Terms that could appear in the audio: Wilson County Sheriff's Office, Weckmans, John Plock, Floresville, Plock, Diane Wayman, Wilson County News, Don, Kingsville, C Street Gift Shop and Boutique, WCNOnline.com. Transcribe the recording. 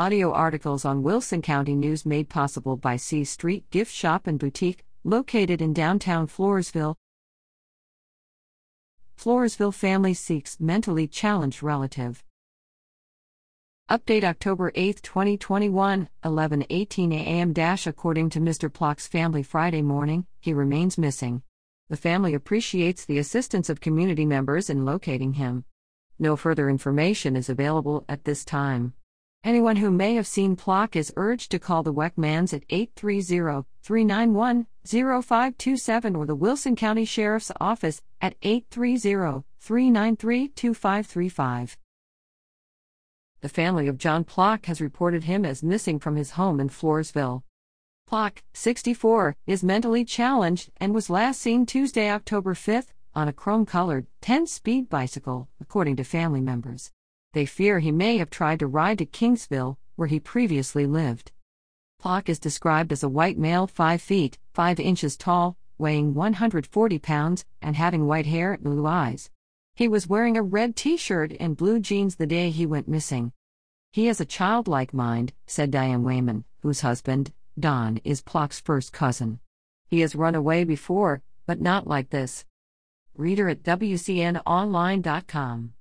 Audio articles on Wilson County News made possible by C Street Gift Shop and Boutique, located in downtown Floresville. Floresville family seeks mentally challenged relative. Update October 8, 2021, 11:18 a.m. According to Mr. Plock's family Friday morning, he remains missing. The family appreciates the assistance of community members in locating him. No further information is available at this time. Anyone who may have seen Plock is urged to call the Weckmans at 830-391-0527 or the Wilson County Sheriff's Office at 830-393-2535. The family of John Plock has reported him as missing from his home in Floresville. Plock, 64, is mentally challenged and was last seen Tuesday, October 5th, on a chrome-colored 10-speed bicycle, according to family members. They fear he may have tried to ride to Kingsville, where he previously lived. Plock is described as a white male 5 feet, 5 inches tall, weighing 140 pounds, and having white hair and blue eyes. He was wearing a red t-shirt and blue jeans the day he went missing. He has a childlike mind, said Diane Wayman, whose husband, Don, is Plock's first cousin. He has run away before, but not like this. Reader at WCNOnline.com.